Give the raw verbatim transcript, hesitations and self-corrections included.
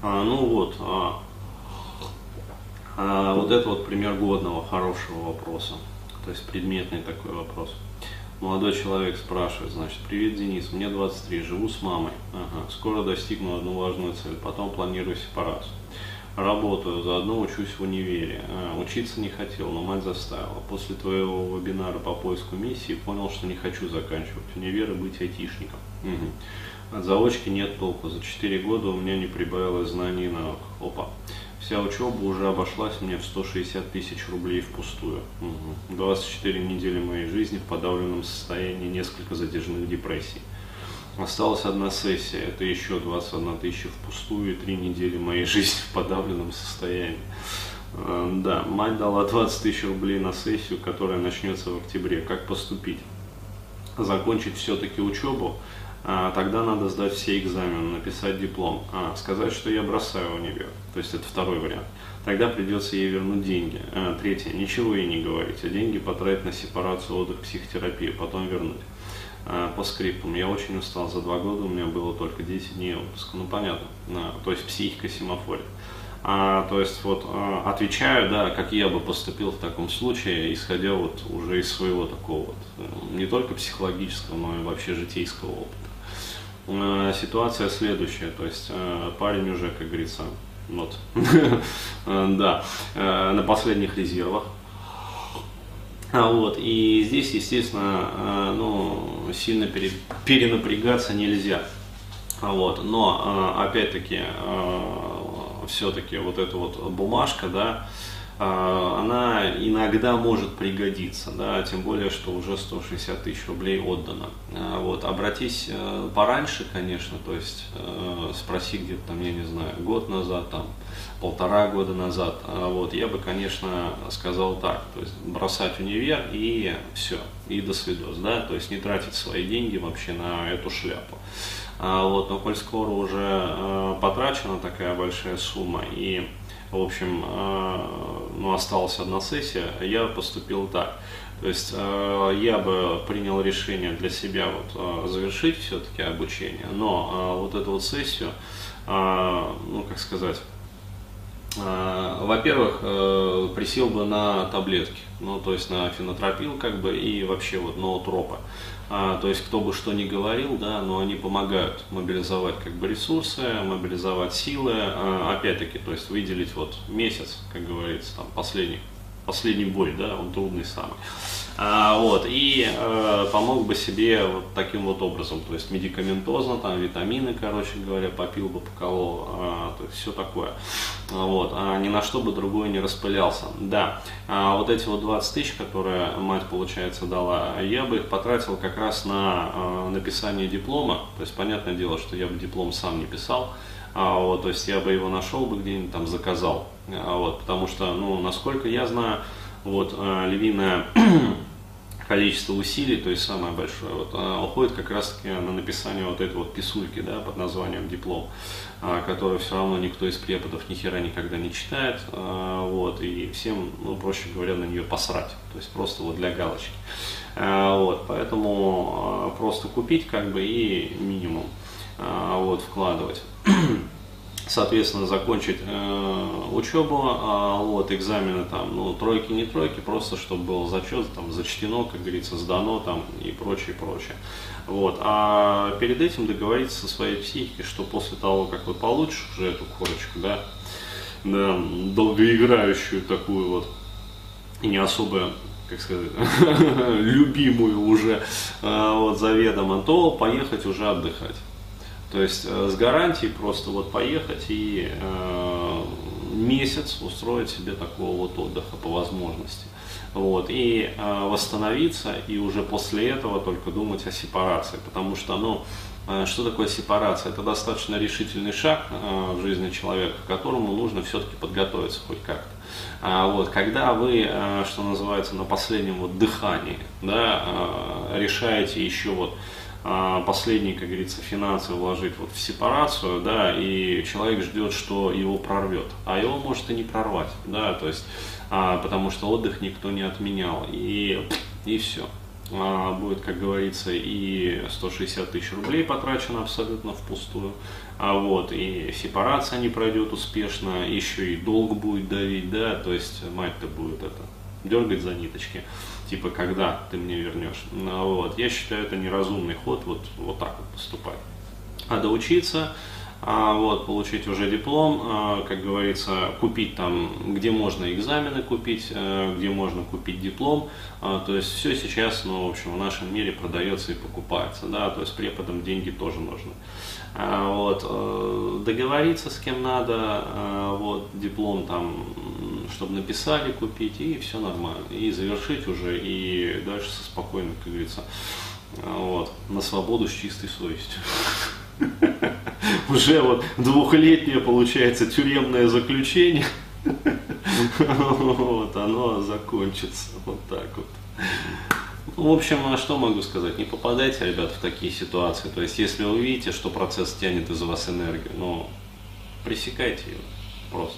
А, ну вот, а, а, вот это вот пример годного, хорошего вопроса, то есть предметный такой вопрос. Молодой человек спрашивает, значит, привет, Денис, мне двадцать три, живу с мамой, ага. Скоро достигну одну важную цель, потом планирую сепарацию. Работаю, заодно учусь в универе. А, учиться не хотел, но мать заставила. После твоего вебинара по поиску миссии понял, что не хочу заканчивать универ и быть айтишником. Угу. От заочки нет толку. За четыре года у меня не прибавилось знаний и навыков. Опа. Вся учеба уже обошлась мне в сто шестьдесят тысяч рублей впустую. Угу. двадцать четыре недели моей жизни в подавленном состоянии, несколько затяжных депрессий. Осталась одна сессия, это еще двадцать одна тысяча впустую и три недели моей жизни в подавленном состоянии. Да, мать дала двадцать тысяч рублей на сессию, которая начнется в октябре. Как поступить? Закончить все-таки учебу, тогда надо сдать все экзамены, написать диплом. А, сказать, что я бросаю универ, то есть это второй вариант. Тогда придется ей вернуть деньги. А, третье, ничего ей не говорить, а деньги потратить на сепарацию, отдых, психотерапию, потом вернуть. По скриптам. Я очень устал. За два года у меня было только десять дней отпуска. Ну, понятно. Да. То есть психика семафорит. А, то есть вот отвечаю, да, как я бы поступил в таком случае, исходя вот уже из своего такого вот, не только психологического, но и вообще житейского опыта. А, ситуация следующая. То есть парень уже, как говорится, вот, да, на последних резервах. А вот, и здесь, естественно, ну, сильно пере, перенапрягаться нельзя. А вот, но, опять-таки, все-таки вот эта вот бумажка, да, она иногда может пригодиться, да, тем более, что уже сто шестьдесят тысяч рублей отдано. Вот, обратись пораньше, конечно, то есть спроси где-то там, я не знаю, год назад, там, полтора года назад, вот, я бы, конечно, сказал так, то есть бросать универ и все, и до свидос, да, то есть не тратить свои деньги вообще на эту шляпу. Вот, но коль скоро уже потрачена такая большая сумма и, в общем, ну, осталась одна сессия, я поступил так. То есть я бы принял решение для себя вот завершить все-таки обучение, но вот эту вот сессию, ну, как сказать, во-первых, присел бы на таблетки, ну, то есть на фенотропил, как бы, и вообще вот ноотропа. А, то есть кто бы что ни говорил, да, но они помогают мобилизовать как бы ресурсы, мобилизовать силы, а, опять-таки, то есть выделить вот месяц, как говорится, там последний, последний бой, да, он трудный самый. А, вот, и а, помог бы себе вот таким вот образом, то есть медикаментозно, там витамины, короче говоря, попил бы, поколол, а, то есть все такое. А, вот, а ни на что бы другое не распылялся. Да, а вот эти вот двадцать тысяч, которые мать, получается, дала, я бы их потратил как раз на а, написание диплома. То есть понятное дело, что я бы диплом сам не писал, а, вот, то есть я бы его нашел бы где-нибудь, там заказал. А, вот, потому что, ну, насколько я знаю, вот а, львиная... количество усилий, то есть самое большое, вот, уходит как раз-таки на написание вот этой вот писульки, да, под названием диплом, которую все равно никто из преподов ни хера никогда не читает, вот, и всем, ну, проще говоря, на нее посрать, то есть просто вот для галочки. Вот, поэтому просто купить, как бы, и минимум вот вкладывать. Соответственно, закончить э, учебу, э, вот, экзамены там, ну, тройки, не тройки, просто чтобы был зачет, там, зачтено, как говорится, сдано, там, и прочее, прочее. Вот, а перед этим договориться со своей психикой, что после того, как вы получите уже эту корочку, да, да, долгоиграющую такую вот, и не особо, как сказать, любимую уже, вот, заведомо, то поехать уже отдыхать. То есть с гарантией просто вот поехать и э, месяц устроить себе такого вот отдыха по возможности. Вот, и э, восстановиться, и уже после этого только думать о сепарации. Потому что, ну, э, что такое сепарация? Это достаточно решительный шаг э, в жизни человека, к которому нужно все-таки подготовиться хоть как-то. А, вот, когда вы, э, что называется, на последнем вот дыхании, да, э, решаете еще вот последние, как говорится, финансы вложить вот в сепарацию, да, и человек ждет, что его прорвет, а его может и не прорвать, да, то есть, а, потому что отдых никто не отменял, и, и все, будет, как говорится, и сто шестьдесят тысяч рублей потрачено абсолютно впустую, а вот, и сепарация не пройдет успешно, еще и долг будет давить, да, то есть мать-то будет это дергать за ниточки, типа, когда ты мне вернешь, вот, я считаю, это неразумный ход, вот, вот так вот поступать. Надо учиться, вот, получить уже диплом, как говорится, купить там, где можно экзамены купить, где можно купить диплом, то есть все сейчас, ну, в общем, в нашем мире продается и покупается, да, то есть преподам деньги тоже нужны. Вот, договориться с кем надо, вот, диплом там, чтобы написали, купить, и все нормально, и завершить уже, и дальше со спокойно, как говорится, вот, на свободу с чистой совестью. Уже вот двухлетнее, получается, тюремное заключение, вот, оно закончится, вот так вот. В общем, что могу сказать, не попадайте, ребят, в такие ситуации, то есть, если вы видите, что процесс тянет из вас энергию, ну, пресекайте его, просто.